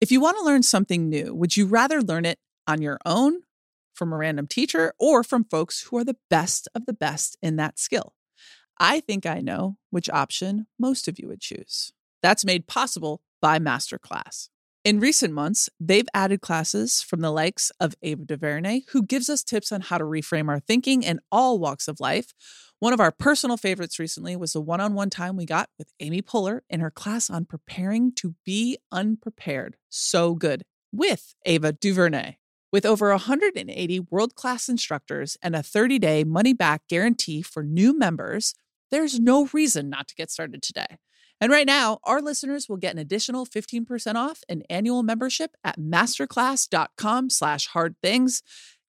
If you want to learn something new, would you rather learn it on your own, from a random teacher, or from folks who are the best of the best in that skill? I think I know which option most of you would choose. That's made possible by MasterClass. In recent months, they've added classes from the likes of Ava DuVernay, who gives us tips on how to reframe our thinking in all walks of life. One of our personal favorites recently was the one-on-one time we got with Amy Poehler in her class on preparing to be unprepared. So good. With Ava DuVernay. With over 180 world-class instructors and a 30-day money-back guarantee for new members, there's no reason not to get started today. And right now, our listeners will get an additional 15% off an annual membership at masterclass.com/hardthings.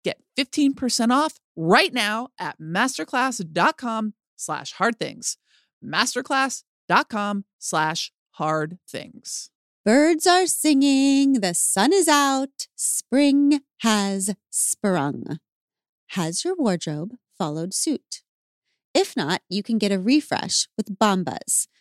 Get 15% off right now at masterclass.com/hardthings. Masterclass.com/hardthings. Birds are singing, the sun is out, spring has sprung. Has your wardrobe followed suit? If not, you can get a refresh with Bombas,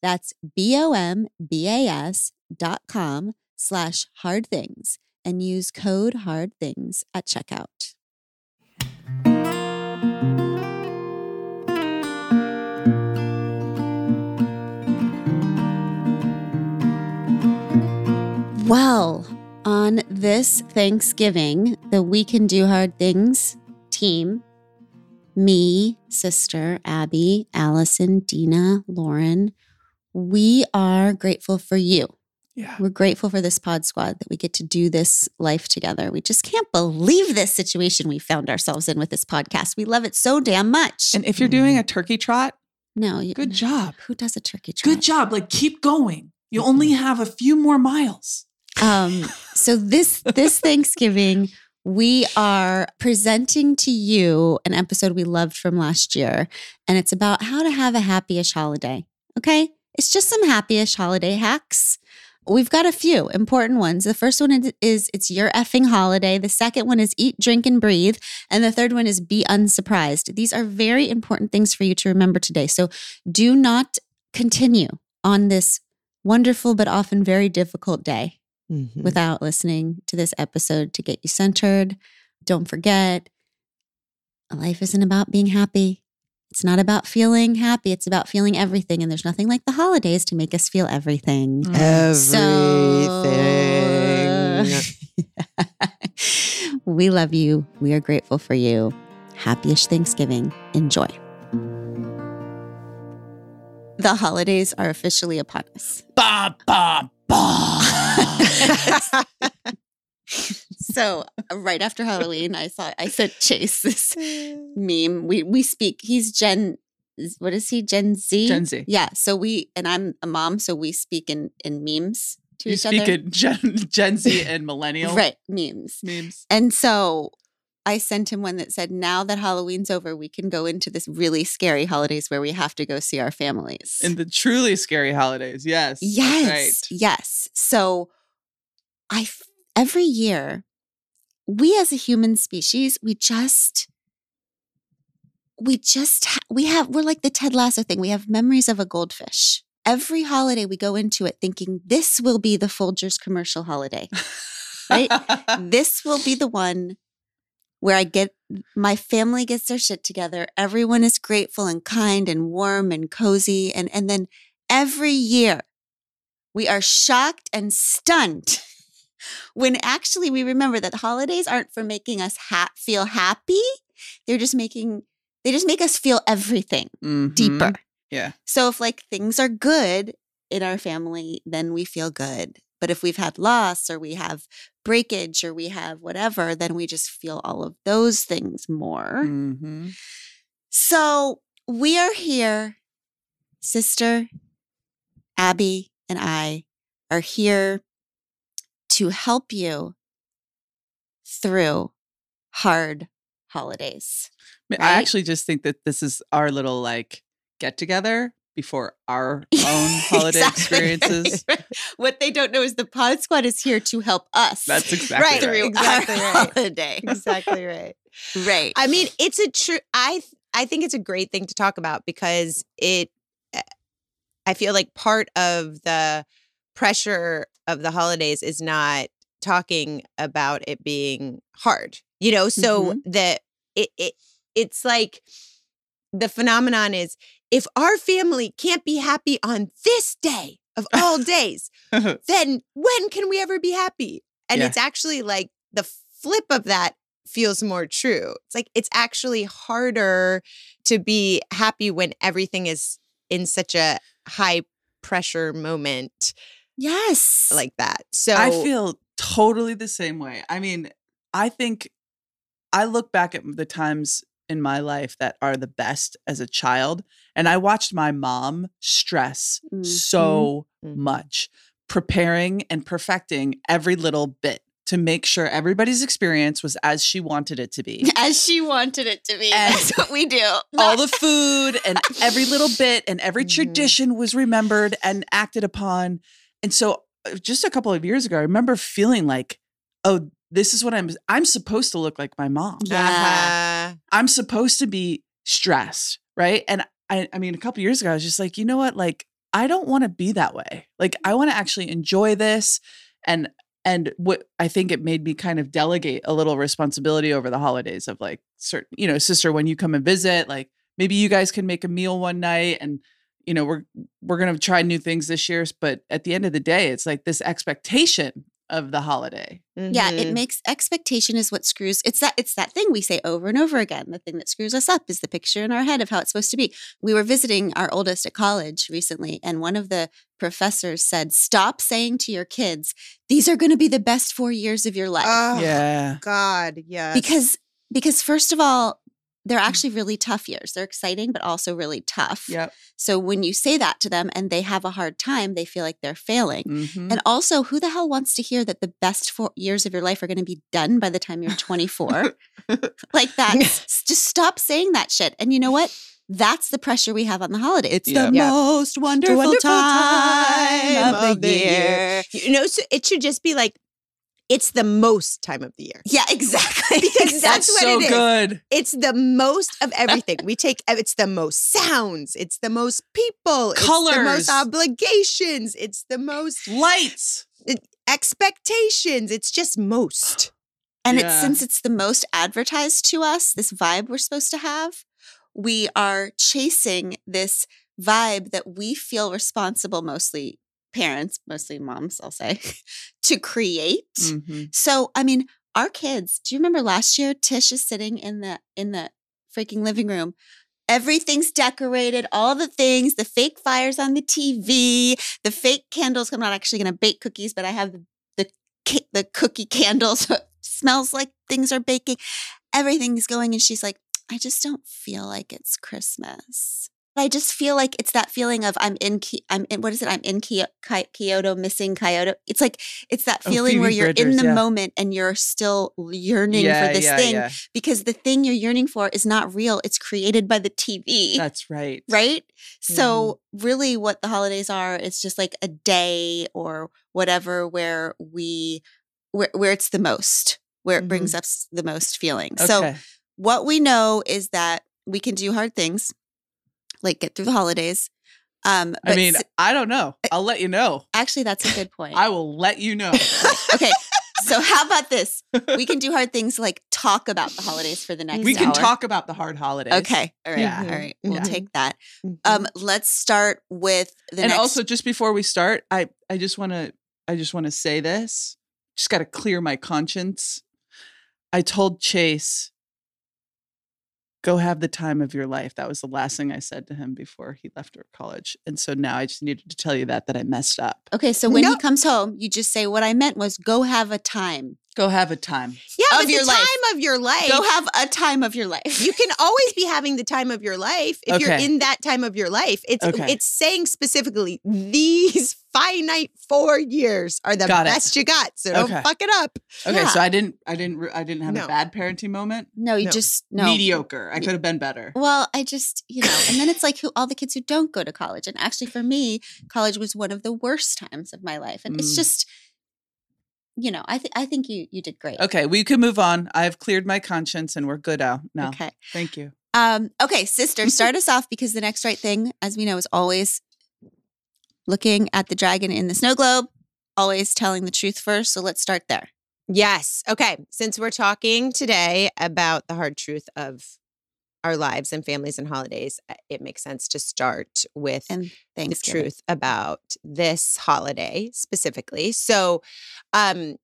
That's BOMBAS.com/hardthings and use code HARDTHINGS at checkout. Well, on this Thanksgiving, the We Can Do Hard Things team, me, sister, Abby, Allison, Dina, Lauren, we are grateful for you. Yeah. We're grateful for this pod squad that we get to do this life together. We just can't believe this situation we found ourselves in with this podcast. We love it so damn much. And if you're doing a turkey trot, good job. Who does a turkey trot? Good job. Like, keep going. You only have a few more miles. So this Thanksgiving, we are presenting to you an episode we loved from last year, and it's about how to have a happy-ish holiday, okay? It's just some happy-ish holiday hacks. We've got a few important ones. The first one is it's your effing holiday. The second one is eat, drink, and breathe. And the third one is be unsurprised. These are very important things for you to remember today. So do not continue on this wonderful but often very difficult day. Mm-hmm. Without listening to this episode to get you centered. Don't forget, life isn't about being happy. It's not about feeling happy. It's about feeling everything. And there's nothing like the holidays to make us feel everything. We love you. We are grateful for you. Happy-ish Thanksgiving. Enjoy. The holidays are officially upon us. Ba, ba, ba. So right after Halloween, I sent Chase this meme. We speak. He's Gen Z? Gen Z. Yeah. So I'm a mom, so we speak in memes to each other. You speak in Gen Z and millennial. Right. Memes. And so I sent him one that said, now that Halloween's over, we can go into this really scary holidays where we have to go see our families. And the truly scary holidays. Yes. Yes. Right. Yes. So every year, we as a human species, we're like the Ted Lasso thing. We have memories of a goldfish. Every holiday we go into it thinking this will be the Folgers commercial holiday, right? This will be the one where my family gets their shit together. Everyone is grateful and kind and warm and cozy. And then every year we are shocked and stunned when actually we remember that holidays aren't for making us feel happy. They're just make us feel everything deeper. Yeah. So if things are good in our family, then we feel good. But if we've had loss or we have breakage or we have whatever, then we just feel all of those things more. Mm-hmm. So we are here, sister, Abby, and I are here to help you through hard holidays. I mean, right? I actually just think that this is our little like get together before our own holiday experiences. What they don't know is the Pod Squad is here to help us. That's exactly right. Through exactly our right. holiday. Exactly right. Right. I mean, it's a true, I think it's a great thing to talk about because it, I feel like part of the pressure of the holidays is not talking about it being hard, you know? So mm-hmm. that it's like the phenomenon is if our family can't be happy on this day of all days, then when can we ever be happy? And yeah. it's actually like the flip of that feels more true. It's like it's actually harder to be happy when everything is in such a high pressure moment. Yes. Like that. So I feel totally the same way. I mean, I think I look back at the times in my life that are the best as a child, and I watched my mom stress mm-hmm. so mm-hmm. much, preparing and perfecting every little bit to make sure everybody's experience was as she wanted it to be. As she wanted it to be. And that's what we do. All the food and every little bit and every tradition was remembered and acted upon. And so just a couple of years ago, I remember feeling like, oh, this is what I'm supposed to look like my mom. Yeah. I'm supposed to be stressed, right? And I mean, a couple of years ago, I was just like, you know what? Like, I don't want to be that way. Like, I want to actually enjoy this. And what I think it made me kind of delegate a little responsibility over the holidays of like certain, you know, sister, when you come and visit, like maybe you guys can make a meal one night and, you know, we're going to try new things this year. But at the end of the day, it's like this expectation of the holiday. Mm-hmm. Yeah. It makes expectation is what screws. It's that thing we say over and over again. The thing that screws us up is the picture in our head of how it's supposed to be. We were visiting our oldest at college recently, and one of the professors said, stop saying to your kids, these are going to be the best 4 years of your life. Oh, yeah. God, yes. Because first of all, they're actually really tough years. They're exciting, but also really tough. Yep. So when you say that to them and they have a hard time, they feel like they're failing. Mm-hmm. And also, who the hell wants to hear that the best 4 years of your life are going to be done by the time you're 24? Like that. Just stop saying that shit. And you know what? That's the pressure we have on the holiday. It's the most wonderful time of the year. You know, so it should just be like, it's the most time of the year. Yeah, exactly. Because that's what so it is. Good. It's the most of everything. It's the most sounds. It's the most people. Colors. It's the most obligations. It's the most lights. Expectations. It's just most. And it's since it's the most advertised to us, this vibe we're supposed to have, we are chasing this vibe that we feel responsible, mostly parents, mostly moms, I'll say, to create. Mm-hmm. So, I mean, our kids, do you remember last year, Tish is sitting in the freaking living room. Everything's decorated, all the things, the fake fires on the TV, the fake candles. I'm not actually going to bake cookies, but I have the cookie candles. So it smells like things are baking. Everything's going, and she's like, I just don't feel like it's Christmas. I just feel like it's that feeling of I'm in Kyoto, missing Kyoto. It's like, it's that feeling where you're in the moment and you're still yearning for this thing because the thing you're yearning for is not real. It's created by the TV. That's right. Right? Mm-hmm. So really what the holidays are, it's just like a day or whatever where it's the most, where it brings up the most feeling. Okay. So what we know is that we can do hard things. Like get through the holidays. But I mean, I don't know. I'll let you know. Actually, that's a good point. I will let you know. Okay. So how about this? We can do hard things like talk about the holidays for the next hour. We can talk about the hard holidays. Okay. All right. Yeah. All right. We'll take that. Let's start with the next. And also just before we start, I just want to say this. Just got to clear my conscience. I told Chase, go have the time of your life. That was the last thing I said to him before he left for college. And so now I just needed to tell you that I messed up. Okay, so when he comes home, you just say, what I meant was go have a time. Go have a time. Yeah, of your life. Time of your life. Go have a time of your life. You can always be having the time of your life if you're in that time of your life. It's saying specifically, these finite 4 years are the best you got. So don't fuck it up. Okay, so I didn't have a bad parenting moment. No, you just mediocre. I could have been better. Well, I just, and then it's like all the kids who don't go to college. And actually for me, college was one of the worst times of my life. And it's just, I think you did great. Okay, we can move on. I've cleared my conscience and we're good out now. Okay. Thank you. Okay, sister, start us off because the next right thing, as we know, is always looking at the dragon in the snow globe, always telling the truth first. So let's start there. Yes. Okay, since we're talking today about the hard truth of our lives and families and holidays, it makes sense to start with the truth about this holiday specifically. So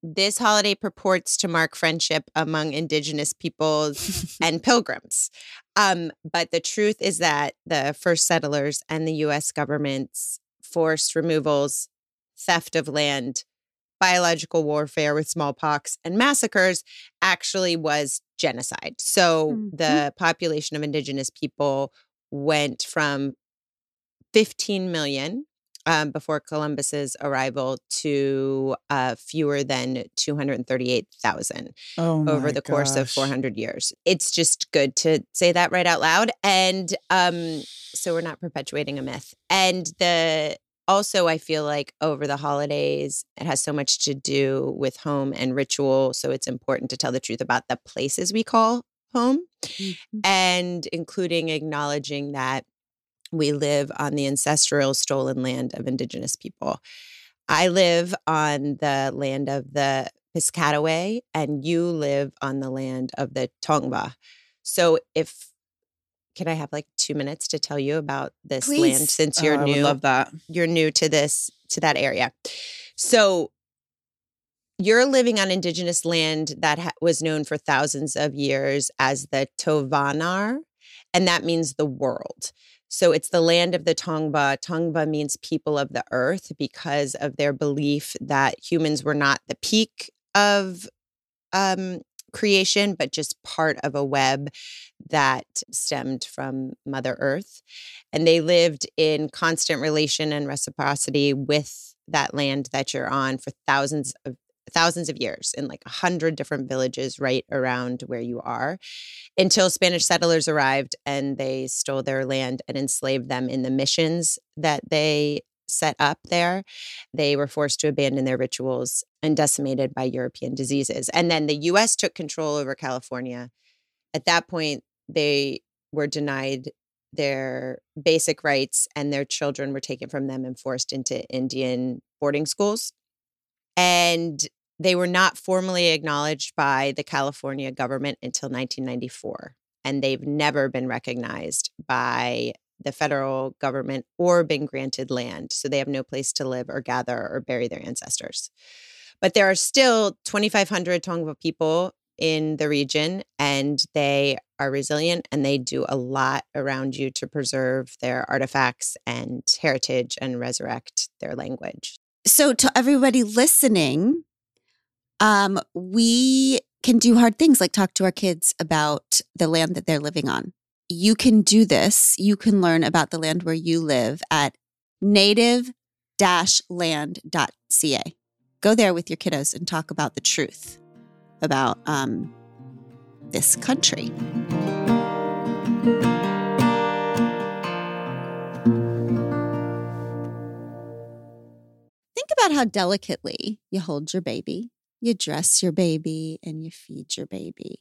this holiday purports to mark friendship among Indigenous peoples and pilgrims. But the truth is that the first settlers and the U.S. government's forced removals, theft of land, biological warfare with smallpox and massacres actually was genocide. So the population of Indigenous people went from 15 million before Columbus's arrival to fewer than 238,000 over the course of 400 years. It's just good to say that right out loud. And so we're not perpetuating a myth. And also, I feel like over the holidays, it has so much to do with home and ritual. So it's important to tell the truth about the places we call home and including acknowledging that we live on the ancestral stolen land of Indigenous people. I live on the land of the Piscataway and you live on the land of the Tongva. So can I have like 2 minutes to tell you about this land since you're new? I would love that. You're new to that area. So you're living on Indigenous land that was known for thousands of years as the Tovanar, and that means the world. So it's the land of the Tongva. Tongva means people of the earth because of their belief that humans were not the peak of creation, but just part of a web that stemmed from Mother Earth. And they lived in constant relation and reciprocity with that land that you're on for thousands of years in like 100 different villages right around where you are until Spanish settlers arrived and they stole their land and enslaved them in the missions that they set up there. They were forced to abandon their rituals and decimated by European diseases. And then the U.S. took control over California. At that point, they were denied their basic rights and their children were taken from them and forced into Indian boarding schools. And they were not formally acknowledged by the California government until 1994. And they've never been recognized by the federal government or been granted land. So they have no place to live or gather or bury their ancestors. But there are still 2,500 Tongva people in the region, and they are resilient and they do a lot around you to preserve their artifacts and heritage and resurrect their language. So to everybody listening, we can do hard things like talk to our kids about the land that they're living on. You can do this. You can learn about the land where you live at native-land.ca. Go there with your kiddos and talk about the truth about this country. Think about how delicately you hold your baby, you dress your baby, and you feed your baby.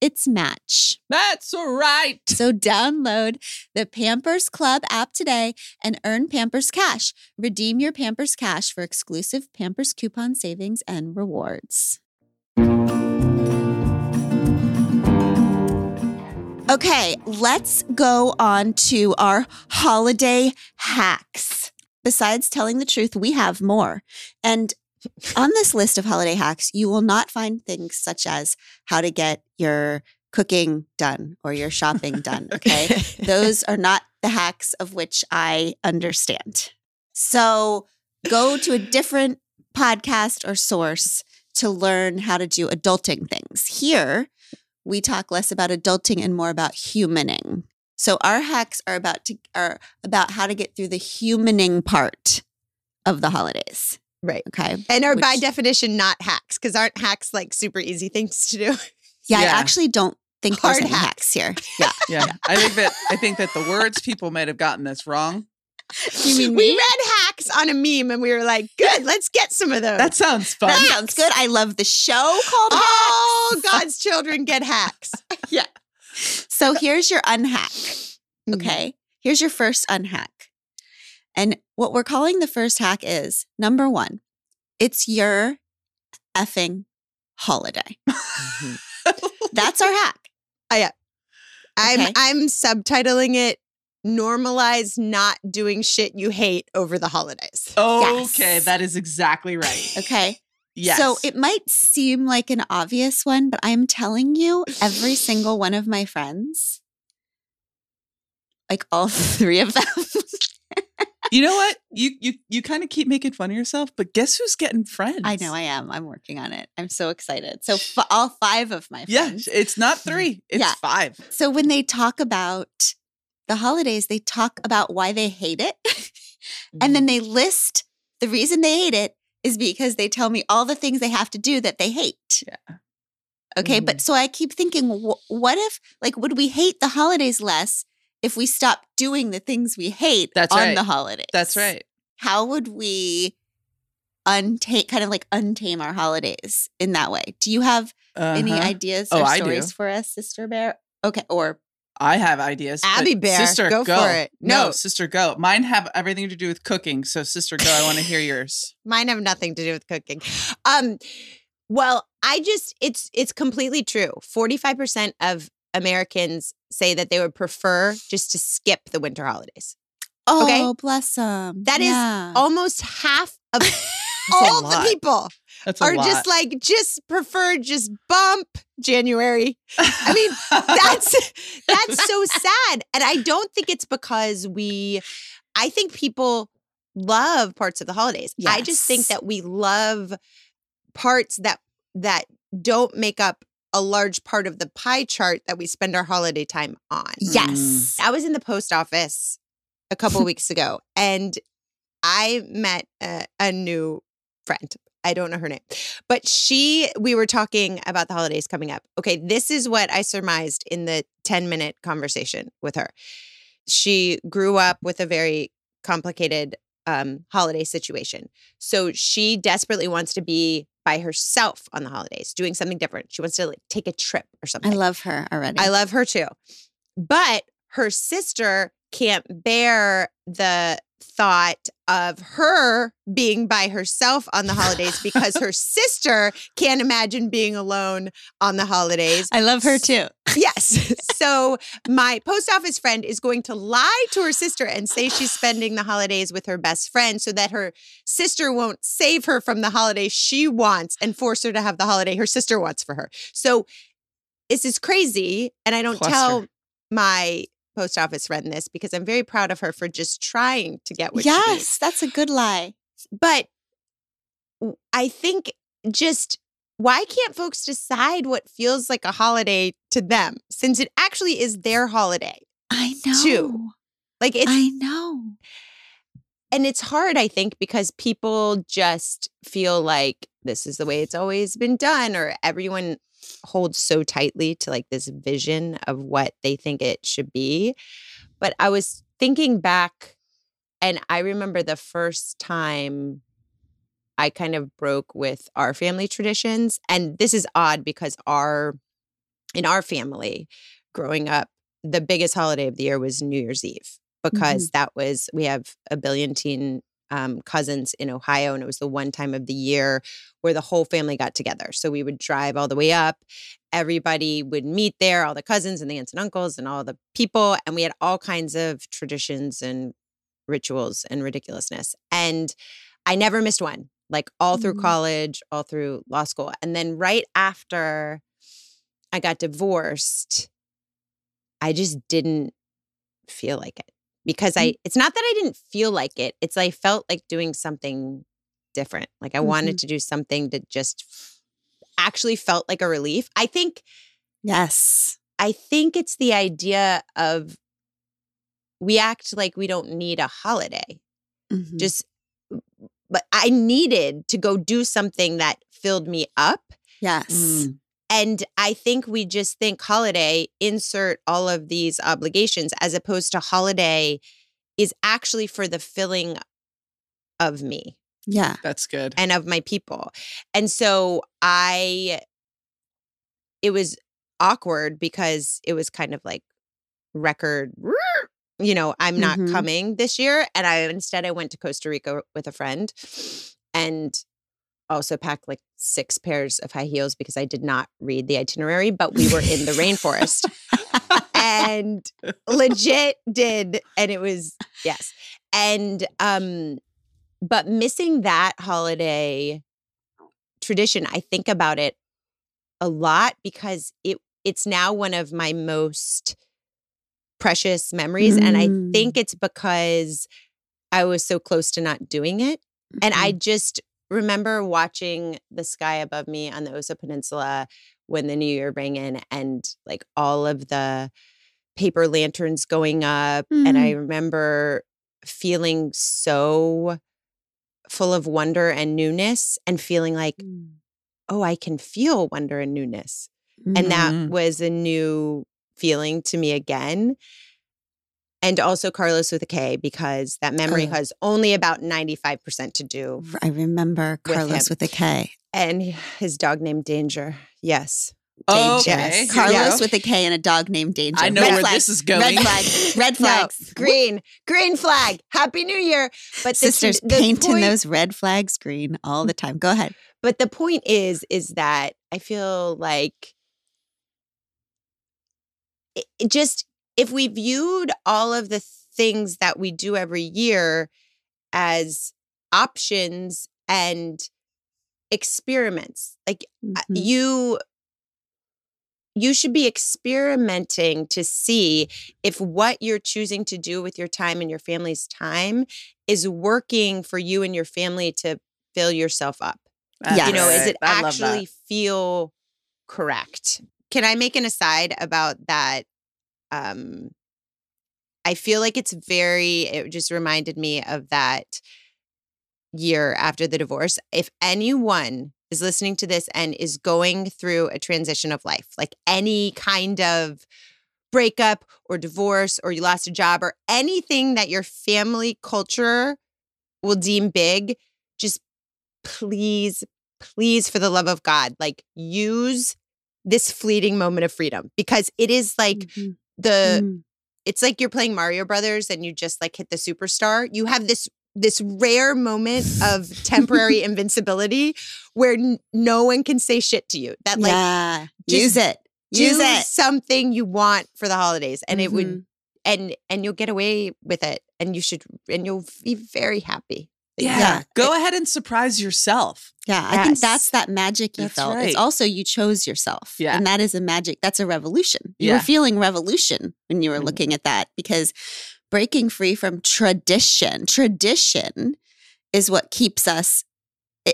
its match. That's right. So download the Pampers Club app today and earn Pampers Cash. Redeem your Pampers Cash for exclusive Pampers coupon savings and rewards. Okay, let's go on to our holiday hacks. Besides telling the truth, we have more. And on this list of holiday hacks, you will not find things such as how to get your cooking done or your shopping done, okay? Those are not the hacks of which I understand. So go to a different podcast or source to learn how to do adulting things. Here, we talk less about adulting and more about humaning. So our hacks are about how to get through the humaning part of the holidays. Right. Okay. And are by definition not hacks, because aren't hacks like super easy things to do? Yeah, I actually don't think there's any hacks here. Yeah. Yeah. I think that the words people might have gotten this wrong. You mean we read hacks on a meme and we were like, good, let's get some of those. That sounds fun. That sounds good. I love the show called All God's Children Get Hacks. Yeah. So here's your unhack. Okay. Mm-hmm. Here's your first unhack. And what we're calling the first hack is, number one, it's your effing holiday. Mm-hmm. That's our hack. Oh, yeah. Okay. I'm subtitling it. Normalize not doing shit you hate over the holidays. Oh, okay. Yes. That is exactly right. Okay. Yes. So it might seem like an obvious one, but I'm telling you, every single one of my friends, like all three of them. You know what? You kind of keep making fun of yourself, but guess who's getting friends? I know I am. I'm working on it. I'm so excited. So all five of my friends. Yeah, it's not three. It's five. So when they talk about the holidays, they talk about why they hate it. And then they list the reason they hate it is because they tell me all the things they have to do that they hate. Yeah. Okay. Mm-hmm. But so I keep thinking, what if, like, would we hate the holidays less if we stopped doing the things we hate the holidays? That's right. How would we untame our holidays in that way? Do you have any ideas or stories for us, Sister Bear? Okay. Or I have ideas. Abby Bear, Sister, go for it. No, Sister, go. Mine have everything to do with cooking. So, Sister, go. I want to hear yours. Mine have nothing to do with cooking. Well, it's completely true. 45% of Americans say that they would prefer just to skip the winter holidays. Oh, okay? Bless them. That is almost half of all the people. That's a lot. just prefer bump January. I mean, that's so sad. And I don't think it's because I think people love parts of the holidays. Yes. I just think that we love parts that don't make up a large part of the pie chart that we spend our holiday time on. Yes. I was in the post office a couple weeks ago and I met a new friend. I don't know her name, but we were talking about the holidays coming up. Okay, this is what I surmised in the 10-minute conversation with her. She grew up with a very complicated holiday situation. So she desperately wants to be by herself on the holidays, doing something different. She wants to take a trip or something. I love her already. I love her too. But her sister can't bear the thought of her being by herself on the holidays because her sister can't imagine being alone on the holidays. I love her too. Yes. So my post office friend is going to lie to her sister and say she's spending the holidays with her best friend so that her sister won't save her from the holiday she wants and force her to have the holiday her sister wants for her. So this is crazy. And I don't tell my post office friend this because I'm very proud of her for just trying to get what she needs. That's a good lie. But I think just why can't folks decide what feels like a holiday to them since it actually is their holiday? I know. Too. I know. And it's hard, I think, because people just feel like this is the way it's always been done or everyone hold so tightly to this vision of what they think it should be. But I was thinking back And I remember the first time I kind of broke with our family traditions. And this is odd because in our family, growing up, the biggest holiday of the year was New Year's Eve because that was, we have a billion teen cousins in Ohio, and it was the one time of the year where the whole family got together. So we would drive all the way up. Everybody would meet there, all the cousins and the aunts and uncles and all the people. And we had all kinds of traditions and rituals and ridiculousness. And I never missed one, like all through college, all through law school. And then right after I got divorced, I just didn't feel like it. Because it's not that I didn't feel like it. It's I felt like doing something different. Like I wanted to do something that just actually felt like a relief. I think, yes, I think it's the idea of we act like we don't need a holiday. Just, but I needed to go do something that filled me up. Yes. And I think we just think holiday, insert all of these obligations, as opposed to holiday is actually for the filling of me. Yeah. That's good. And of my people. And so it was awkward because it was kind of like record, you know, I'm not coming this year. And instead I went to Costa Rica with a friend and also packed like 6 pairs of high heels because I did not read the itinerary, but we were in the rainforest and legit did. And it was, yes. And, but missing that holiday tradition, I think about it a lot because it's now one of my most precious memories. And I think it's because I was so close to not doing it. And I just remember watching the sky above me on the Osa Peninsula when the new year rang in and like all of the paper lanterns going up. And I remember feeling so full of wonder and newness and feeling like, oh, I can feel wonder and newness. And that was a new feeling to me again. And also Carlos with a K, because that memory has only about 95% to do. I remember Carlos with a K. And his dog named Danger. Yes. Oh, okay. Carlos with a K and a dog named Danger. I know red where flag. This is going. Red flag. Red flags. No, green. Green flag. Happy New Year. But sisters, painting those red flags green all the time. Go ahead. But the point is that I feel like it just... if we viewed all of the things that we do every year as options and experiments, like you should be experimenting to see if what you're choosing to do with your time and your family's time is working for you and your family to fill yourself up. Yes. You know, is it I actually feel correct? Can I make an aside about that? I feel like it just reminded me of that year after the divorce. If anyone is listening to this and is going through a transition of life, like any kind of breakup or divorce or you lost a job or anything that your family culture will deem big, just please, please, for the love of God, like use this fleeting moment of freedom because it is like... it's like you're playing Mario Brothers and you just like hit the superstar. You have this rare moment of temporary invincibility where no one can say shit to you. That like use it. Use it. Something you want for the holidays and it would and you'll get away with it and you'll be very happy. Yeah. Go ahead and surprise yourself. Yeah. Yes. I think that's that magic you felt. Right. It's also you chose yourself. Yeah. And that is a magic. That's a revolution. You were feeling revolution when you were looking at that because breaking free from tradition is what keeps us.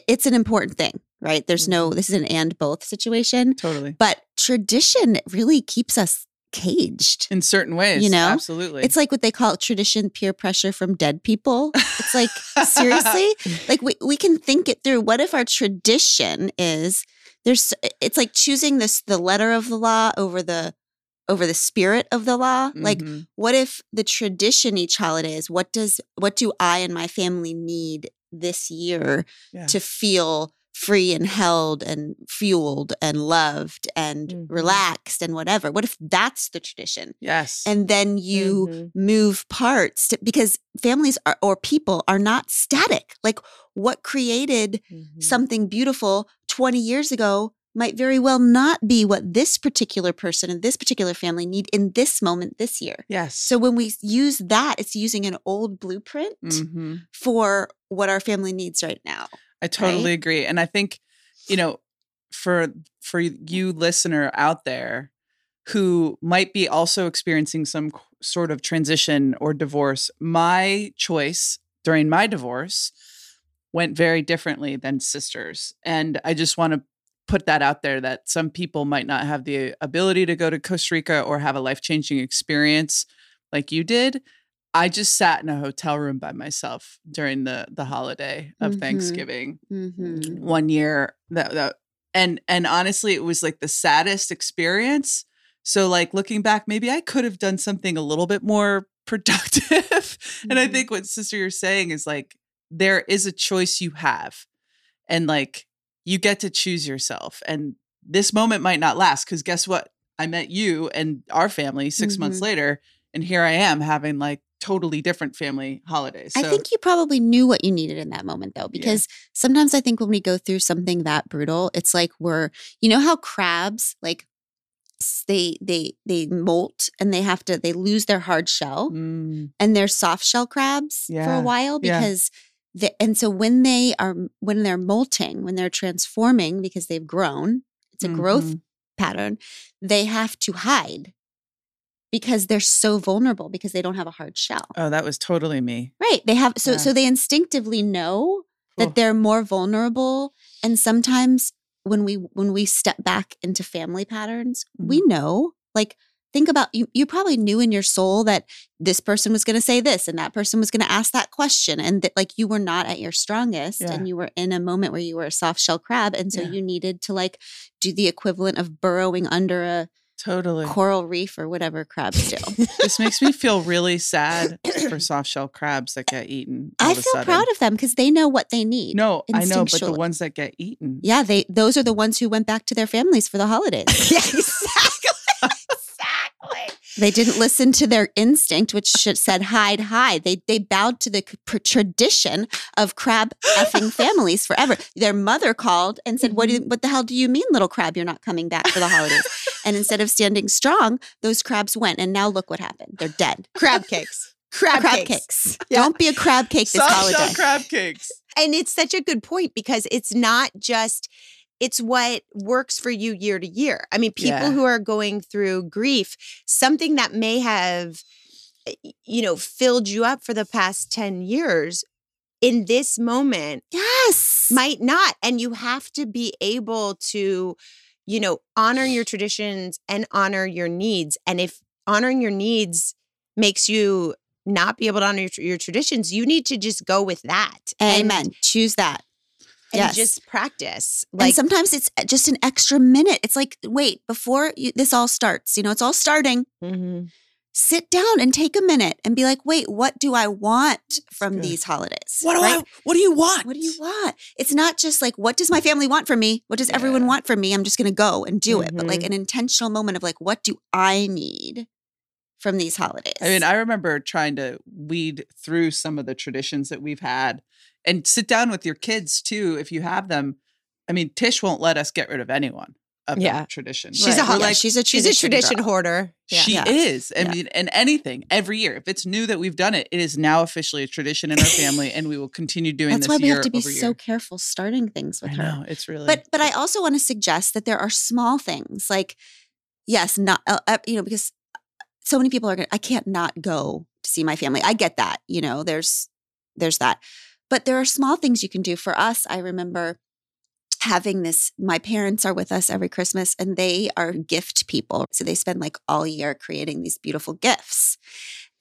It's an important thing, right? There's this is an and both situation. Totally. But tradition really keeps us caged in certain ways, you know. Absolutely, it's like what they call tradition peer pressure from dead people. It's like seriously, like we can think it through. What if our tradition is there's? It's like choosing the letter of the law over the over the spirit of the law. Mm-hmm. Like, what if the tradition each holiday is, what do I and my family need this year to feel free and held and fueled and loved and relaxed and whatever? What if that's the tradition? Yes. And then you move parts because families or people are not static. Like, what created something beautiful 20 years ago might very well not be what this particular person and this particular family need in this moment this year. Yes. So when we use that, it's using an old blueprint for what our family needs right now. I totally agree. And I think, you know, for you listener out there who might be also experiencing some sort of transition or divorce, my choice during my divorce went very differently than sisters. And I just want to put that out there that some people might not have the ability to go to Costa Rica or have a life-changing experience like you did. I just sat in a hotel room by myself during the holiday of Thanksgiving one year. And honestly, it was like the saddest experience. So like looking back, maybe I could have done something a little bit more productive. And I think what sister you're saying is like, there is a choice you have and like you get to choose yourself. And this moment might not last because guess what? I met you and our family 6 months later. And here I am having like totally different family holidays. So. I think you probably knew what you needed in that moment though, because sometimes I think when we go through something that brutal, it's like you know how crabs, like they molt and they lose their hard shell and they're soft shell crabs for a while because and so when they're molting, when they're transforming because they've grown, it's a growth pattern, they have to hide. Because they're so vulnerable because they don't have a hard shell. Oh, that was totally me. Right. They have so they instinctively know that they're more vulnerable. And sometimes when we step back into family patterns, we know, like think about you probably knew in your soul that this person was going to say this and that person was going to ask that question and that like you were not at your strongest and you were in a moment where you were a soft shell crab and so you needed to like do the equivalent of burrowing under a totally coral reef or whatever crabs do. This makes me feel really sad for soft shell crabs that get eaten. I feel proud of them because they know what they need. No, I know, but the ones that get eaten. Yeah, those are the ones who went back to their families for the holidays. Yeah, exactly. Exactly. They didn't listen to their instinct, which said hide. They bowed to the tradition of crab effing families forever. Their mother called and said, "What the hell do you mean, little crab? You're not coming back for the holidays." And instead of standing strong, those crabs went. And now look what happened. They're dead. Crab cakes. Crab cakes. Yeah. Don't be a crab cake this holiday. Soft shell crab cakes. And it's such a good point because it's not just, it's what works for you year to year. I mean, people who are going through grief, something that may have, you know, filled you up for the past 10 years in this moment. Yes. Might not. And you have to be able to, you know, honor your traditions and honor your needs. And if honoring your needs makes you not be able to honor your traditions, you need to just go with that. Amen. And choose that. And just practice. Like, and sometimes it's just an extra minute. It's like, wait, before this all starts, you know, it's all starting. Mm-hmm. Sit down and take a minute and be like, wait, what do I want from these holidays? What do you want? What do you want? It's not just like, what does my family want from me? What does everyone want from me? I'm just going to go and do it. But like an intentional moment of like, what do I need from these holidays? I mean, I remember trying to weed through some of the traditions that we've had and sit down with your kids too, if you have them. I mean, Tish won't let us get rid of anyone. Of tradition. She's a like, she's a tradition hoarder. Yeah. She is. I mean, and anything every year. If it's new that we've done it, it is now officially a tradition in our family, and we will continue doing this year over year. That's why we have to be so careful starting things with her. I know, it's really. But I also want to suggest that there are small things like, yes, not you know, because so many people are going. I can't not go to see my family. I get that. You know, there's that, but there are small things you can do. For us, I remember. Having this, my parents are with us every Christmas and they are gift people. So they spend like all year creating these beautiful gifts.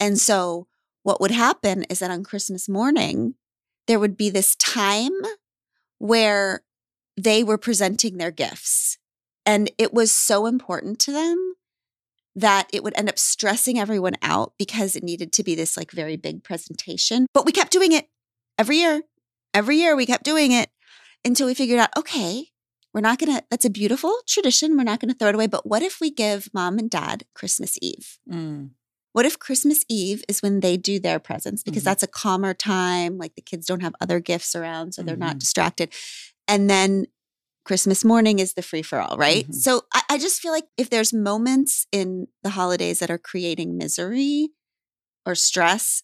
And so what would happen is that on Christmas morning, there would be this time where they were presenting their gifts. And it was so important to them that it would end up stressing everyone out because it needed to be this like very big presentation. But we kept doing it every year. Every year we kept doing it until we figured out, okay, we're not going to, that's a beautiful tradition. We're not going to throw it away. But what if we give mom and dad Christmas Eve? Mm. What if Christmas Eve is when they do their presents? Because that's a calmer time. Like the kids don't have other gifts around, so they're not distracted. And then Christmas morning is the free-for-all, right? So I just feel like if there's moments in the holidays that are creating misery or stress,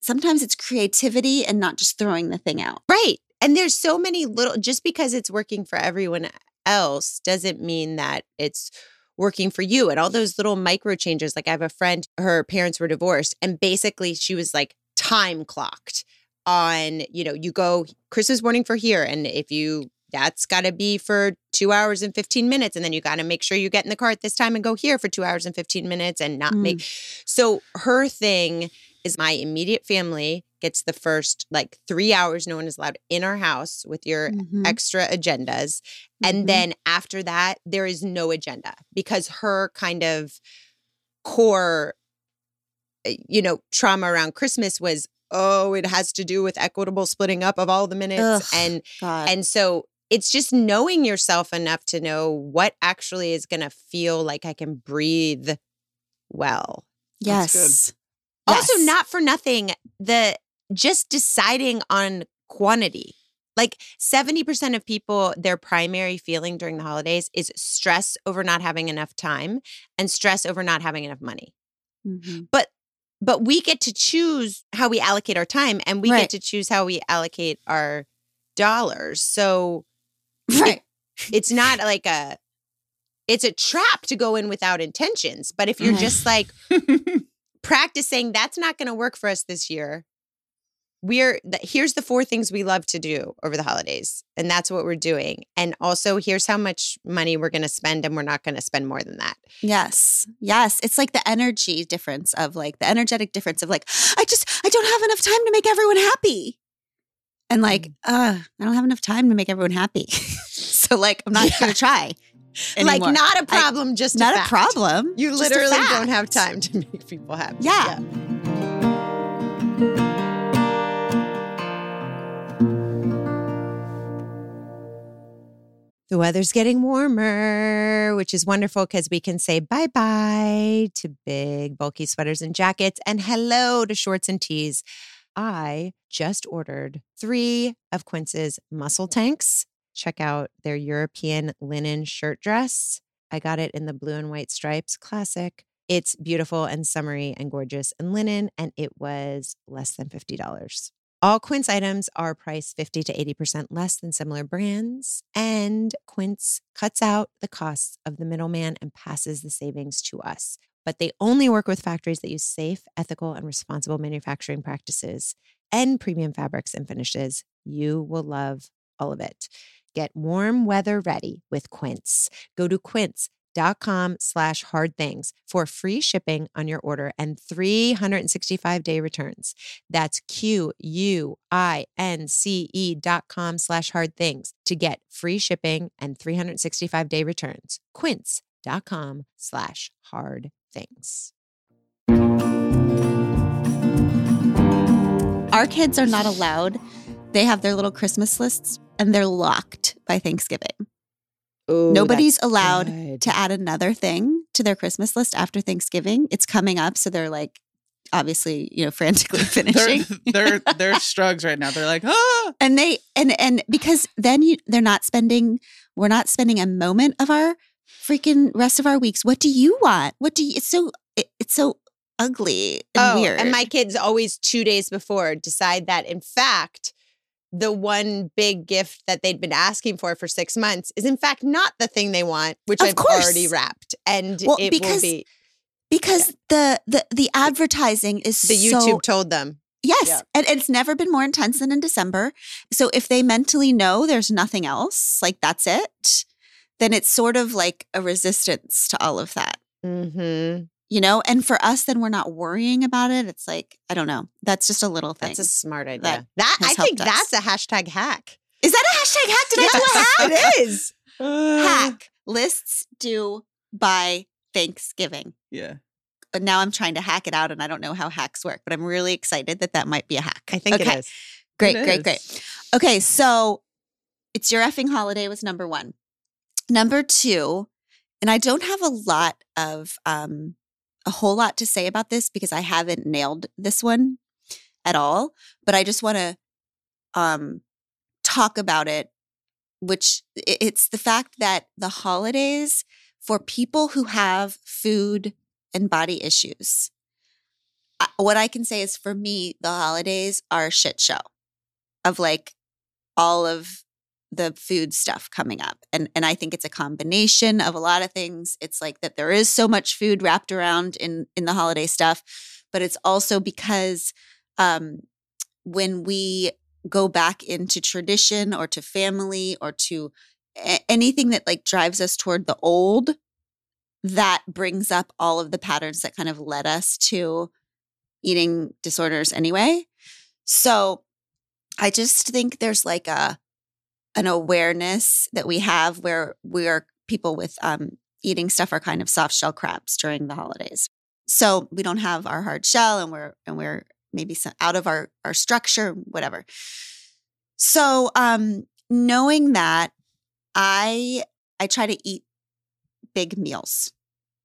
sometimes it's creativity and not just throwing the thing out. Right. And there's so many little, just because it's working for everyone else doesn't mean that it's working for you. And all those little micro changes, like I have a friend, her parents were divorced, and basically she was like time clocked on, you know, you go Christmas morning for here. And if you, that's got to be for 2 hours and 15 minutes. And then you got to make sure you get in the car at this time and go here for 2 hours and 15 minutes and not make. So her thing is my immediate family gets the first like 3 hours. No one is allowed in our house with your extra agendas. And then after that, there is no agenda, because her kind of core, you know, trauma around Christmas was, oh, it has to do with equitable splitting up of all the minutes. And so it's just knowing yourself enough to know what actually is going to feel like I can breathe well. Also, not for nothing, the just deciding on quantity. Like 70% of people, their primary feeling during the holidays is stress over not having enough time and stress over not having enough money. But we get to choose how we allocate our time, and we get to choose how we allocate our dollars. So it's not like a, it's a trap to go in without intentions. But if you're just like practicing, that's not going to work for us this year. Here's the 4 things we love to do over the holidays. And that's what we're doing. And also here's how much money we're going to spend, and we're not going to spend more than that. Yes. It's like the energy difference of like the energetic difference of like, I don't have enough time to make everyone happy. And like, I don't have enough time to make everyone happy. So like, I'm not going to try anymore. Like not a problem, just not a fact. You literally don't have time to make people happy. Yeah. The weather's getting warmer, which is wonderful because we can say bye-bye to big, bulky sweaters and jackets and hello to shorts and tees. I just ordered 3 of Quince's muscle tanks. Check out their European linen shirt dress. I got it in the blue and white stripes, classic. It's beautiful and summery and gorgeous and linen, and it was less than $50. All Quince items are priced 50 to 80% less than similar brands, and Quince cuts out the costs of the middleman and passes the savings to us. But they only work with factories that use safe, ethical, and responsible manufacturing practices and premium fabrics and finishes. You will love all of it. Get warm weather ready with Quince. Go to quince.com/hardthings for free shipping on your order and 365-day returns. That's quince.com/hardthings to get free shipping and 365-day returns. Quince.com/hardthings. Our kids are not allowed. They have their little Christmas lists and they're locked by Thanksgiving. Ooh, nobody's allowed to add another thing to their Christmas list after Thanksgiving. It's coming up, so they're like, obviously, you know, frantically finishing. they're struggles right now. They're like, ah! And they and because then we're not spending a moment of our freaking rest of our weeks. What do you want? It's so ugly and weird. And my kids always 2 days before decide that, in fact, the one big gift that they'd been asking for 6 months is in fact not the thing they want, which I've already wrapped. And the advertising is the YouTube told them. Yes. Yeah. And it's never been more intense than in December. So if they mentally know there's nothing else, like that's it, then it's sort of like a resistance to all of that. Mm-hmm. You know, and for us, then we're not worrying about it. It's like, I don't know. That's just a little thing. That's a smart idea. That I think that's a hashtag hack. Is that a hashtag hack? Did I do a hack? It is. Hack. Lists due by Thanksgiving. Yeah. But now I'm trying to hack it out and I don't know how hacks work, but I'm really excited that that might be a hack. I think okay. It is. Great, it great, is. Great. Okay, so it's your effing holiday was number one. Number two, and I don't have a whole lot to say about this because I haven't nailed this one at all, but I just want to talk about it, which it's the fact that the holidays for people who have food and body issues, what I can say is for me, the holidays are a shit show of like all of the food stuff coming up. And I think it's a combination of a lot of things. It's like that there is so much food wrapped around in the holiday stuff, but it's also because when we go back into tradition or to family or to anything that like drives us toward the old, that brings up all of the patterns that kind of led us to eating disorders anyway. So I just think there's like an awareness that we have where we are people with eating stuff are kind of soft shell crabs during the holidays. So we don't have our hard shell and we're maybe out of our structure, whatever. So knowing that, I try to eat big meals.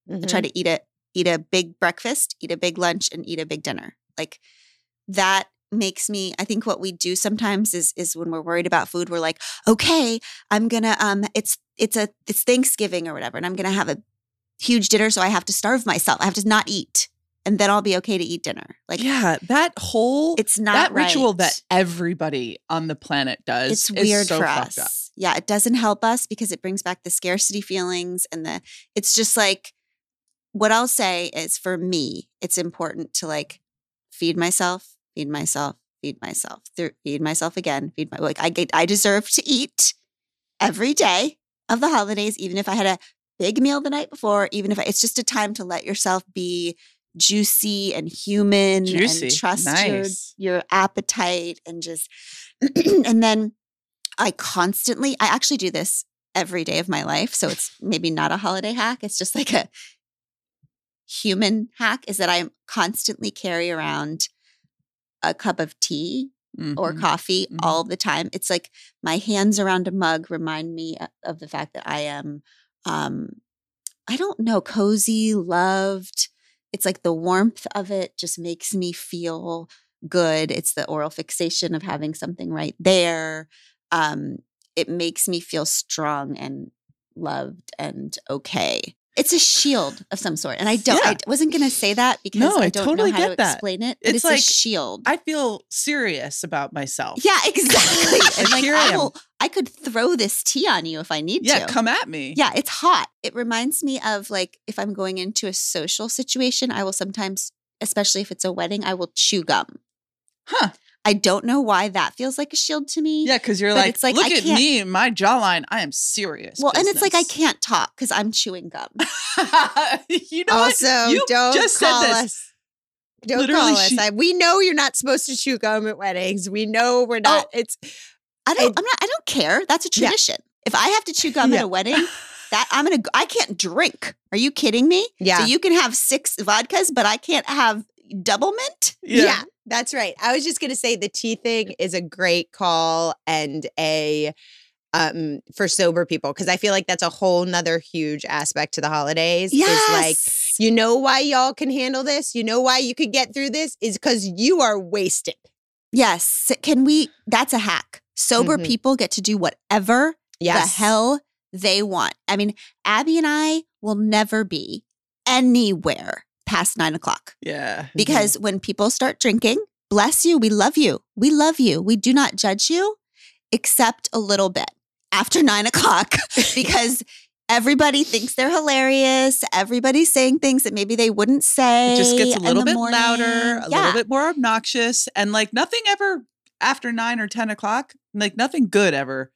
Mm-hmm. I try to eat a big breakfast, eat a big lunch, and eat a big dinner. Like that makes me, I think what we do sometimes is when we're worried about food, we're like, okay, I'm going to, it's Thanksgiving or whatever, and I'm going to have a huge dinner. So I have to starve myself. I have to not eat. And then I'll be okay to eat dinner. Like, yeah, that whole, it's not that right. Ritual that everybody on the planet does. It's weird so for us. Yeah. It doesn't help us because it brings back the scarcity feelings and it's just like, what I'll say is for me, it's important to like feed myself, feed myself again, I deserve to eat every day of the holidays, even if I had a big meal the night before, it's just a time to let yourself be juicy and human and trust nice. your appetite and just, and then I actually do this every day of my life. So it's maybe not a holiday hack. It's just like a human hack is that I constantly carry around a cup of tea or coffee all the time. It's like my hands around a mug remind me of the fact that I am, I don't know, cozy, loved. It's like the warmth of it just makes me feel good. It's the oral fixation of having something right there. It makes me feel strong and loved and okay. It's a shield of some sort. And I wasn't going to say that because I don't totally know how to explain it. But it's like, a shield. I feel serious about myself. Yeah, exactly. And like, I could throw this tea on you if I need to. Yeah, come at me. Yeah, it's hot. It reminds me of like, if I'm going into a social situation, I will sometimes, especially if it's a wedding, I will chew gum. Huh. I don't know why that feels like a shield to me. Yeah, because you're like, look at me, my jawline. I am serious. Well, business. And it's like I can't talk because I'm chewing gum. You know also, what? You don't just call said this. Us. Don't literally call us. We know you're not supposed to chew gum at weddings. We know we're not. Oh, I don't care. That's a tradition. Yeah. If I have to chew gum at a wedding, I can't drink. Are you kidding me? Yeah. So you can have 6 vodkas, but I can't have double mint? Yeah. That's right. I was just going to say the tea thing is a great call and for sober people, because I feel like that's a whole nother huge aspect to the holidays. Yes. Like, you know why y'all can handle this? You know why you could get through this? Is because you are wasted. Yes. That's a hack. Sober people get to do whatever the hell they want. I mean, Abby and I will never be anywhere past 9:00. Yeah. Because when people start drinking, bless you, we love you. We love you. We do not judge you except a little bit after 9:00 because everybody thinks they're hilarious. Everybody's saying things that maybe they wouldn't say. It just gets a little bit louder, a little bit more obnoxious. And like nothing ever after 9 or 10 o'clock, like nothing good ever.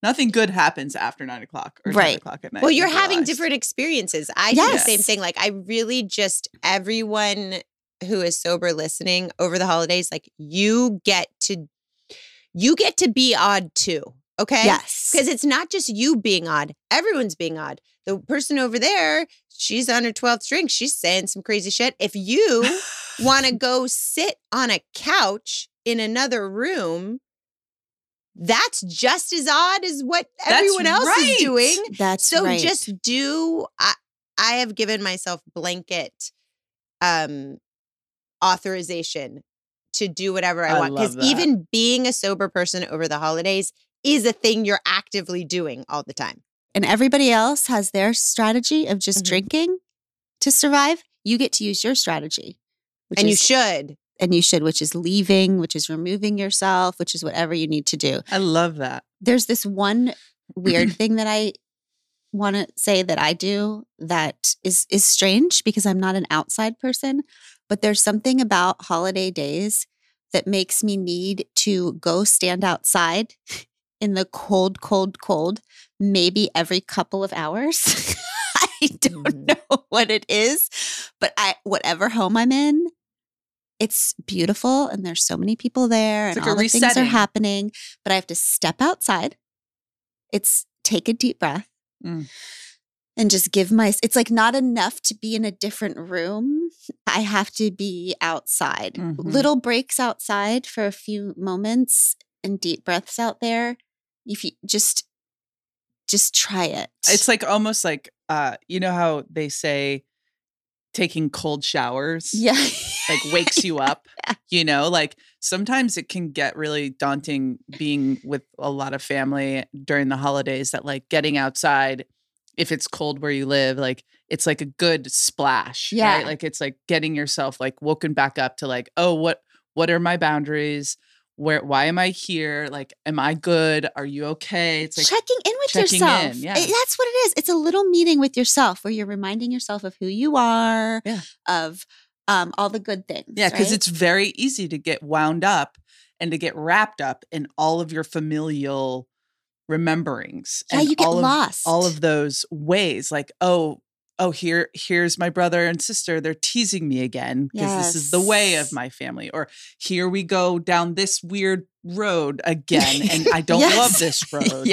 Nothing good happens after 9:00 or 10:00 at night. Well, you're having different experiences. I do the same thing. Like I really just everyone who is sober listening over the holidays, like you get to be odd too. Okay? Yes. Because it's not just you being odd. Everyone's being odd. The person over there, she's on her 12th drink. She's saying some crazy shit. If you want to go sit on a couch in another room, that's just as odd as what everyone else is doing. That's so right. Just do. I have given myself blanket authorization to do whatever I want. Because even being a sober person over the holidays is a thing you're actively doing all the time. And everybody else has their strategy of just drinking to survive. You get to use your strategy. And you should, which is leaving, which is removing yourself, which is whatever you need to do. I love that. There's this one weird thing that I want to say that I do that is strange because I'm not an outside person, but there's something about holiday days that makes me need to go stand outside in the cold, maybe every couple of hours. I don't know what it is, but whatever home I'm in, it's beautiful and there's so many people there and all the things are happening, but I have to step outside. It's take a deep breath and just it's like not enough to be in a different room. I have to be outside. Little breaks outside for a few moments and deep breaths out there. If you just try it. It's like almost like, you know how they say, taking cold showers like wakes you up, you know, like sometimes it can get really daunting being with a lot of family during the holidays that like getting outside, if it's cold where you live, like it's like a good splash, right? Like it's like getting yourself like woken back up to like, oh, what are my boundaries? Why am I here? Like, am I good? Are you okay? It's like checking in with yourself. That's what it is. It's a little meeting with yourself where you're reminding yourself of who you are, of all the good things. Yeah, because it's very easy to get wound up and to get wrapped up in all of your familial rememberings. Yeah, and you get lost. All of those ways. Like, oh, here's my brother and sister. They're teasing me again because this is the way of my family. Or here we go down this weird road again, and I don't love this road.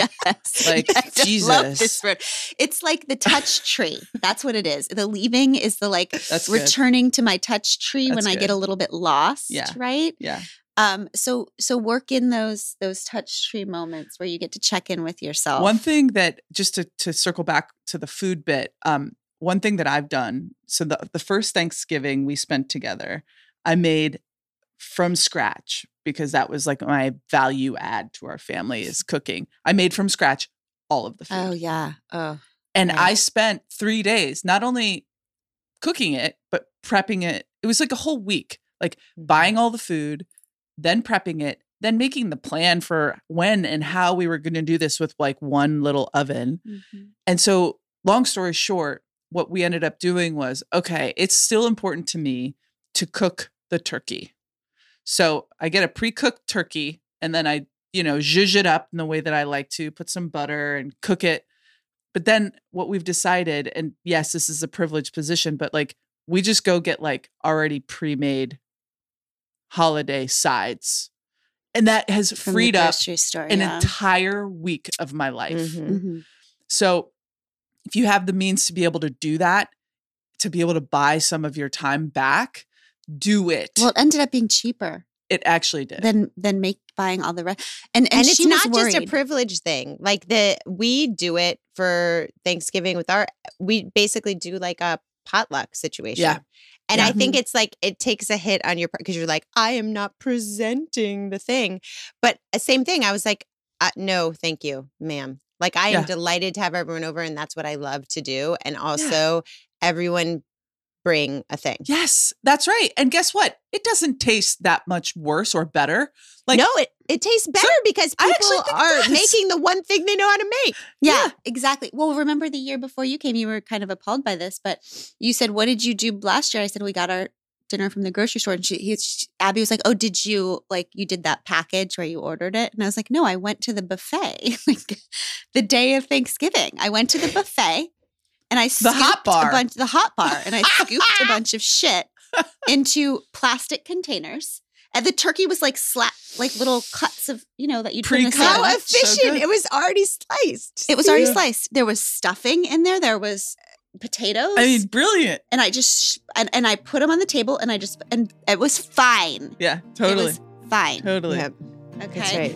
Like, Jesus. I love this road. It's like the touch tree. That's what it is. The leaving is the like returning to my touch tree when I get a little bit lost, right? Yeah. So work in those touch tree moments where you get to check in with yourself. One thing that, just to circle back to the food bit, one thing that I've done, so the first Thanksgiving we spent together, I made from scratch because that was like my value add to our family is cooking. I made from scratch all of the food. And I spent 3 days not only cooking it, but prepping it. It was like a whole week, like buying all the food, then prepping it, then making the plan for when and how we were going to do this with like one little oven. And so long story short, what we ended up doing was, okay, it's still important to me to cook the turkey. So I get a pre-cooked turkey and then I, zhuzh it up in the way that I like to, put some butter and cook it. But then what we've decided, and yes, this is a privileged position, but like we just go get like already pre-made holiday sides. And that has freed up an entire week of my life. So if you have the means to be able to do that, to be able to buy some of your time back, do it. Well, it ended up being cheaper. It actually did. Than buying all the rest. And it's not just a privilege thing. Like we do it for Thanksgiving we basically do like a potluck situation. Yeah. And I think it's like, it takes a hit on your part because you're like, I am not presenting the thing. But same thing. I was like, no, thank you, ma'am. Like I am delighted to have everyone over and that's what I love to do. And also everyone bring a thing. Yes, that's right. And guess what? It doesn't taste that much worse or better. Like no, it tastes better because people are making the one thing they know how to make. Yeah, exactly. Well, remember the year before you came, you were kind of appalled by this, but you said, what did you do last year? I said, we got our dinner from the grocery store. And Abby was like, oh, did you, like, you did that package where you ordered it? And I was like, no, I went to the buffet. Like the day of Thanksgiving, I went to the buffet and I scooped a bunch of shit into plastic containers. And the turkey was like slap, like little cuts of, you know, that you put in the salad. How efficient. So it was already sliced. It was already sliced. There was stuffing in there. There was potatoes. I mean, brilliant. And I just, and I put them on the table and I just, and it was fine. Yeah, totally. It was fine. Totally. Yep. Okay. That's right.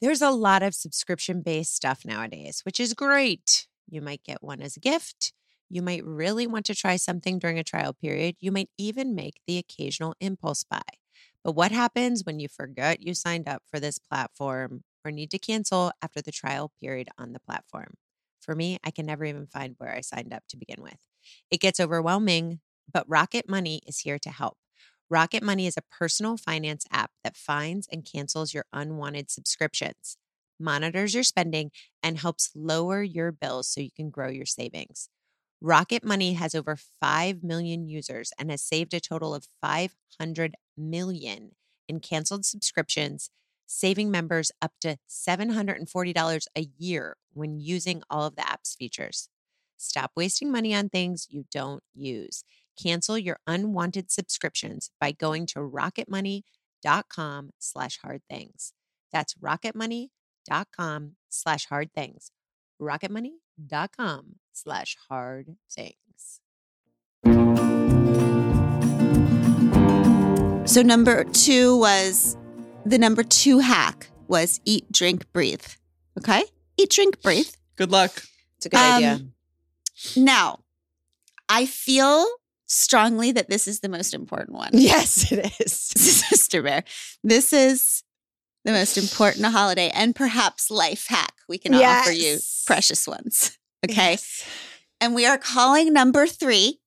There's a lot of subscription-based stuff nowadays, which is great. You might get one as a gift. You might really want to try something during a trial period. You might even make the occasional impulse buy. But what happens when you forget you signed up for this platform or need to cancel after the trial period on the platform? For me, I can never even find where I signed up to begin with. It gets overwhelming, but Rocket Money is here to help. Rocket Money is a personal finance app that finds and cancels your unwanted subscriptions, monitors your spending, and helps lower your bills so you can grow your savings. Rocket Money has over 5 million users and has saved a total of 500 million in canceled subscriptions, saving members up to $740 a year when using all of the app's features. Stop wasting money on things you don't use. Cancel your unwanted subscriptions by going to rocketmoney.com/hardthings. That's rocketmoney.com/hardthings. rocketmoney.com/hardthings. So number two hack was eat, drink, breathe. Okay? Eat, drink, breathe. Good luck. It's a good idea. Now, I feel strongly that this is the most important one. Yes, it is. Sister Bear, this is the most important holiday and perhaps life hack we can offer you, precious ones. Okay? Yes. And we are calling number 3,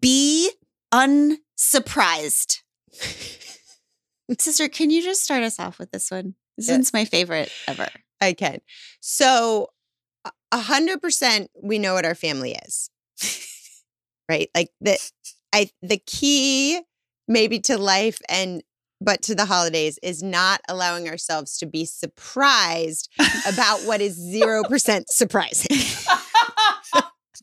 be unsurprised. Sister, can you just start us off with this one? This one's my favorite ever. I can. So 100% we know what our family is. Right? Like the key maybe to life but to the holidays is not allowing ourselves to be surprised about what is 0% surprising.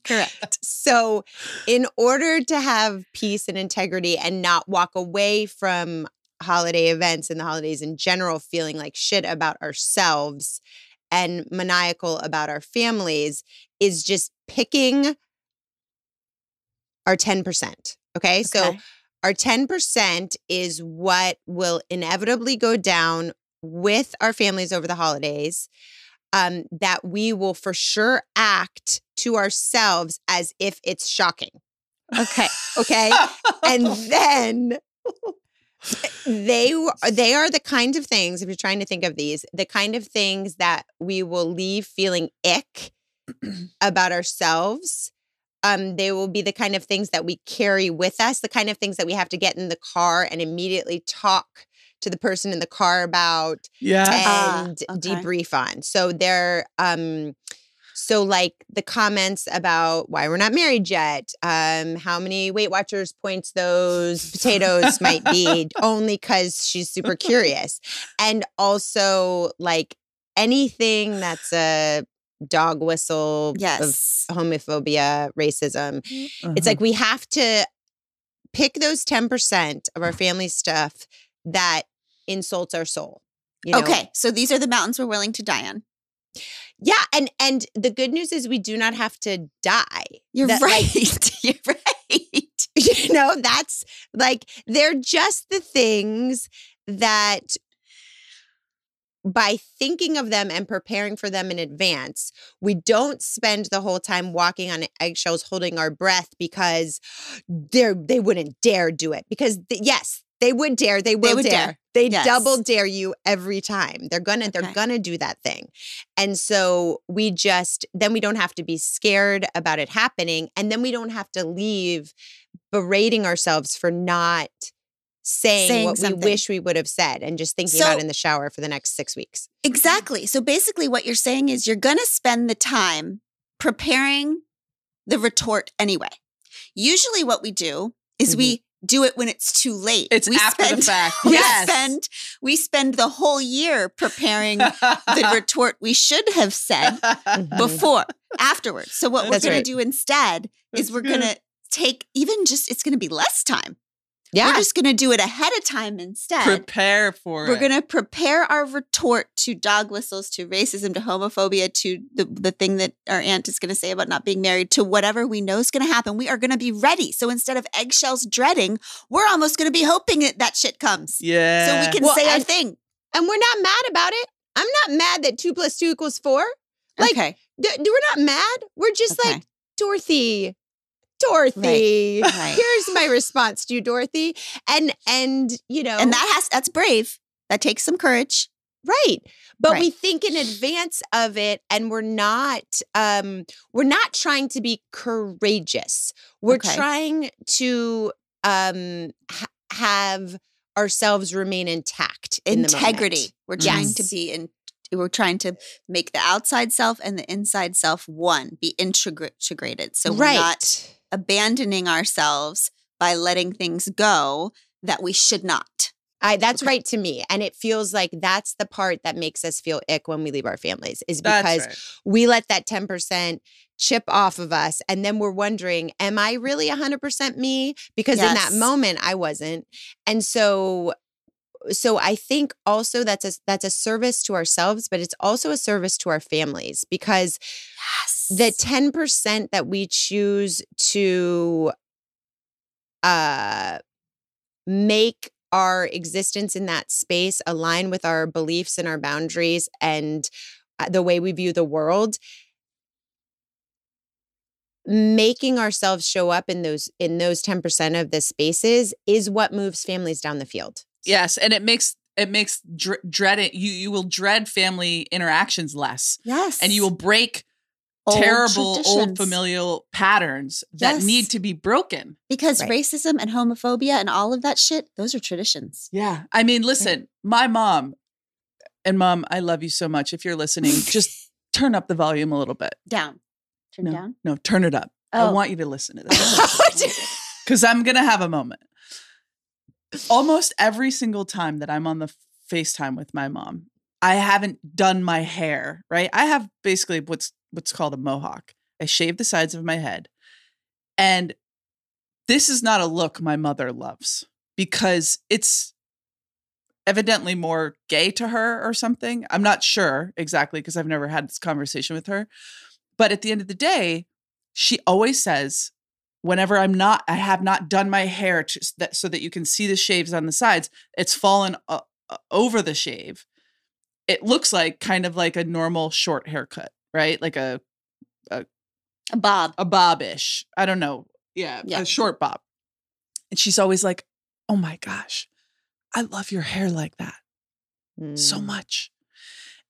Correct. So in order to have peace and integrity and not walk away from holiday events and the holidays in general feeling like shit about ourselves and maniacal about our families is just picking our 10%. Okay? So our 10% is what will inevitably go down with our families over the holidays, that we will for sure act to ourselves as if it's shocking. Okay? And then they are the kinds of things, if you're trying to think of these, the kind of things that we will leave feeling ick about ourselves. They will be the kind of things that we carry with us, the kind of things that we have to get in the car and immediately talk to the person in the car about and debrief on. So they're, like the comments about why we're not married yet, how many Weight Watchers points those potatoes might be only because she's super curious. And also like anything that's a dog whistle of homophobia, racism. Uh-huh. It's like we have to pick those 10% of our family stuff that insults our soul. You know? Okay. So these are the mountains we're willing to die on. Yeah. And the good news is we do not have to die. You're right. You know, that's like, they're just the things that by thinking of them and preparing for them in advance, we don't spend the whole time walking on eggshells, holding our breath because they wouldn't dare do it. Because they would dare. They will dare. They double dare you every time. They're gonna do that thing. And so we then we don't have to be scared about it happening. And then we don't have to leave berating ourselves for not saying what something we wish we would have said and just thinking about it in the shower for the next 6 weeks. Exactly. So basically what you're saying is you're going to spend the time preparing the retort anyway. Usually what we do is we do it when it's too late. It's after the fact. Yes. We spend the whole year preparing the retort we should have said before, afterwards. So what we're going to do instead is we're going to take even just, it's going to be less time. Yeah. We're just going to do it ahead of time instead. Prepare for it. We're going to prepare our retort to dog whistles, to racism, to homophobia, to the thing that our aunt is going to say about not being married, to whatever we know is going to happen. We are going to be ready. So instead of eggshells dreading, we're almost going to be hoping that shit comes. Yeah. So we can say our thing. And we're not mad about it. I'm not mad that 2 + 2 = 4. Like, we're not mad. We're just like, Dorothy. Right. Here's my response to you, Dorothy. And you know. And that's brave. That takes some courage. Right. But we think in advance of it, and we're not trying to be courageous. We're trying to have ourselves remain intact. Integrity. We're trying to be in. We're trying to make the outside self and the inside self one, be integrated. So we're not abandoning ourselves by letting things go that we should not. That's right to me. And it feels like that's the part that makes us feel ick when we leave our families, is because we let that 10% chip off of us. And then we're wondering, am I really 100% me? Because in that moment, I wasn't. And so I think also that's a service to ourselves, but it's also a service to our families, because the 10% that we choose to make our existence in that space align with our beliefs and our boundaries and the way we view the world, making ourselves show up in those 10% of the spaces is what moves families down the field. Yes, and it makes dreading, you will dread family interactions less. Yes. And you will break terrible old familial patterns that need to be broken. Because racism and homophobia and all of that shit, those are traditions. Yeah. I mean, listen, my mom, and Mom, I love you so much. If you're listening, just turn up the volume a little bit. Down. Turn down? No, turn it up. Oh. I want you to listen to this. Because I'm going to have a moment. Almost every single time that I'm on the FaceTime with my mom, I haven't done my hair, right? I have basically what's called a mohawk. I shave the sides of my head. And this is not a look my mother loves, because it's evidently more gay to her or something. I'm not sure exactly, because I've never had this conversation with her. But at the end of the day, she always says, whenever I have not done my hair so that you can see the shaves on the sides, it's fallen over the shave. It looks like kind of like a normal short haircut, right? Like a bob. A bob-ish. I don't know. Yeah, a short bob. And she's always like, oh my gosh, I love your hair like that so much.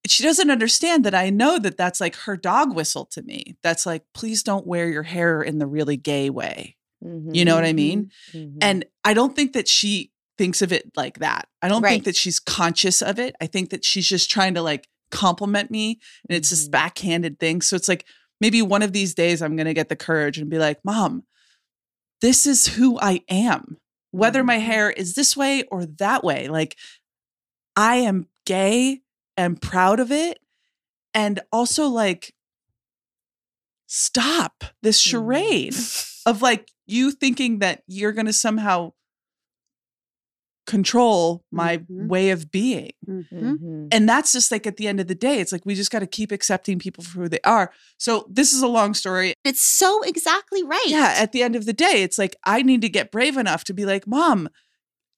She doesn't understand that I know that that's like her dog whistle to me. That's like, please don't wear your hair in the really gay way. Mm-hmm. You know what I mean? Mm-hmm. And I don't think that she thinks of it like that. I don't think that she's conscious of it. I think that she's just trying to like compliment me, and it's this backhanded thing. So it's like, maybe one of these days I'm going to get the courage and be like, Mom, this is who I am. Whether my hair is this way or that way, like I am gay. I'm proud of it. And also like, stop this charade of like you thinking that you're going to somehow control my way of being. Mm-hmm. And that's just like, at the end of the day, it's like, we just got to keep accepting people for who they are. So this is a long story. It's so exactly right. Yeah. At the end of the day, it's like, I need to get brave enough to be like, Mom,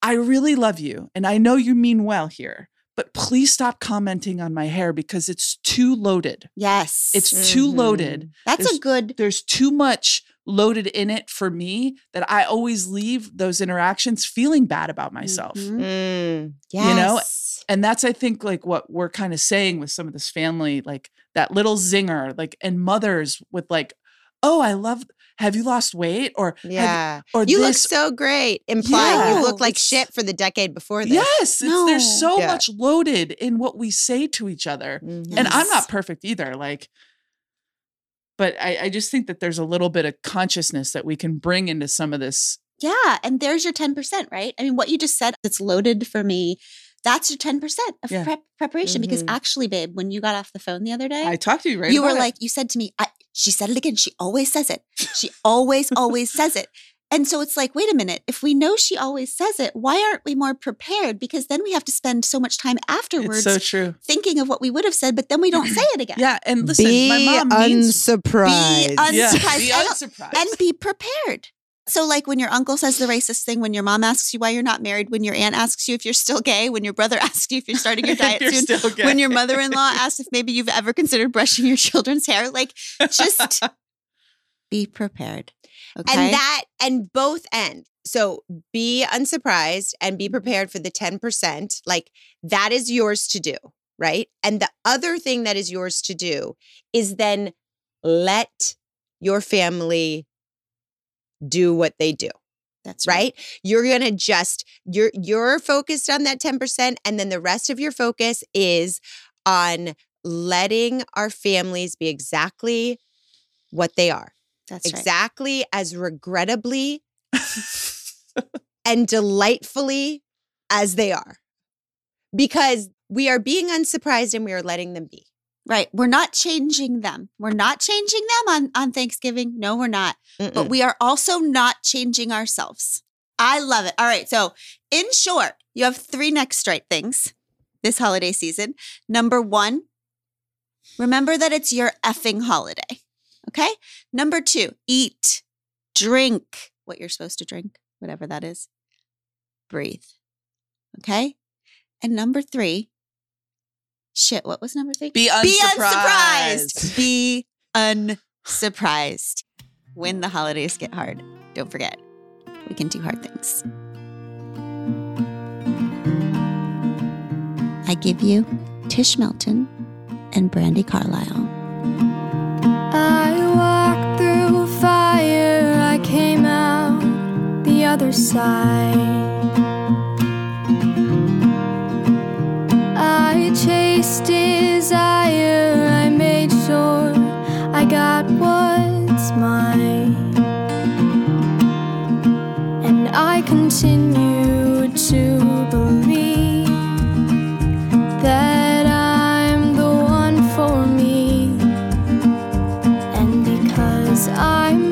I really love you. And I know you mean well here. But please stop commenting on my hair because it's too loaded. Yes. It's too loaded. There's too much loaded in it for me that I always leave those interactions feeling bad about myself. Mm-hmm. Yes. You know? And that's, I think, like what we're kind of saying with some of this family, like that little zinger, like, and mothers with like, oh, I love, have you lost weight? Or, you look so great. Implying you look like shit for the decade before this. Yes. There's so much loaded in what we say to each other. Mm-hmm. And I'm not perfect either. Like, but I just think that there's a little bit of consciousness that we can bring into some of this Yeah. And there's your 10%, right? I mean, what you just said, it's loaded for me. That's your 10% of preparation. Mm-hmm. Because actually, babe, when you got off the phone the other day, I talked to you, right? You were like, you said to me, she said it again. She always says it. She always says it. And so it's like, wait a minute, if we know she always says it, why aren't we more prepared? Because then we have to spend so much time afterwards thinking of what we would have said, but then we don't say it again. Yeah. And listen, my mom means unsurprised. Be unsurprised. Yeah. Be unsurprised. And be prepared. So like when your uncle says the racist thing, when your mom asks you why you're not married, when your aunt asks you if you're still gay, when your brother asks you if you're starting your diet soon, when your mother-in-law asks if maybe you've ever considered brushing your children's hair, like just be prepared. Okay. And both ends. So be unsurprised and be prepared for the 10%. Like that is yours to do, right? And the other thing that is yours to do is then let your family do what they do. That's right. You're going to just, you're focused on that 10%. And then the rest of your focus is on letting our families be exactly what they are. That's exactly as regrettably and delightfully as they are. Because we are being unsurprised and we are letting them be. Right. We're not changing them. We're not changing them on Thanksgiving. No, we're not. Mm-mm. But we are also not changing ourselves. I love it. All right. So in short, you have three next right things this holiday season. Number one, remember that it's your effing holiday. Okay. Number two, eat, drink what you're supposed to drink, whatever that is. Breathe. Okay. And number three, what was number three? Be unsurprised. Be unsurprised. When the holidays get hard, don't forget, we can do hard things. I give you Tish Melton and Brandy Carlisle. Came out the other side. I chased desire. I made sure I got what's mine. And I continue to believe that I'm the one for me. And because I'm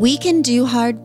We Can Do Hard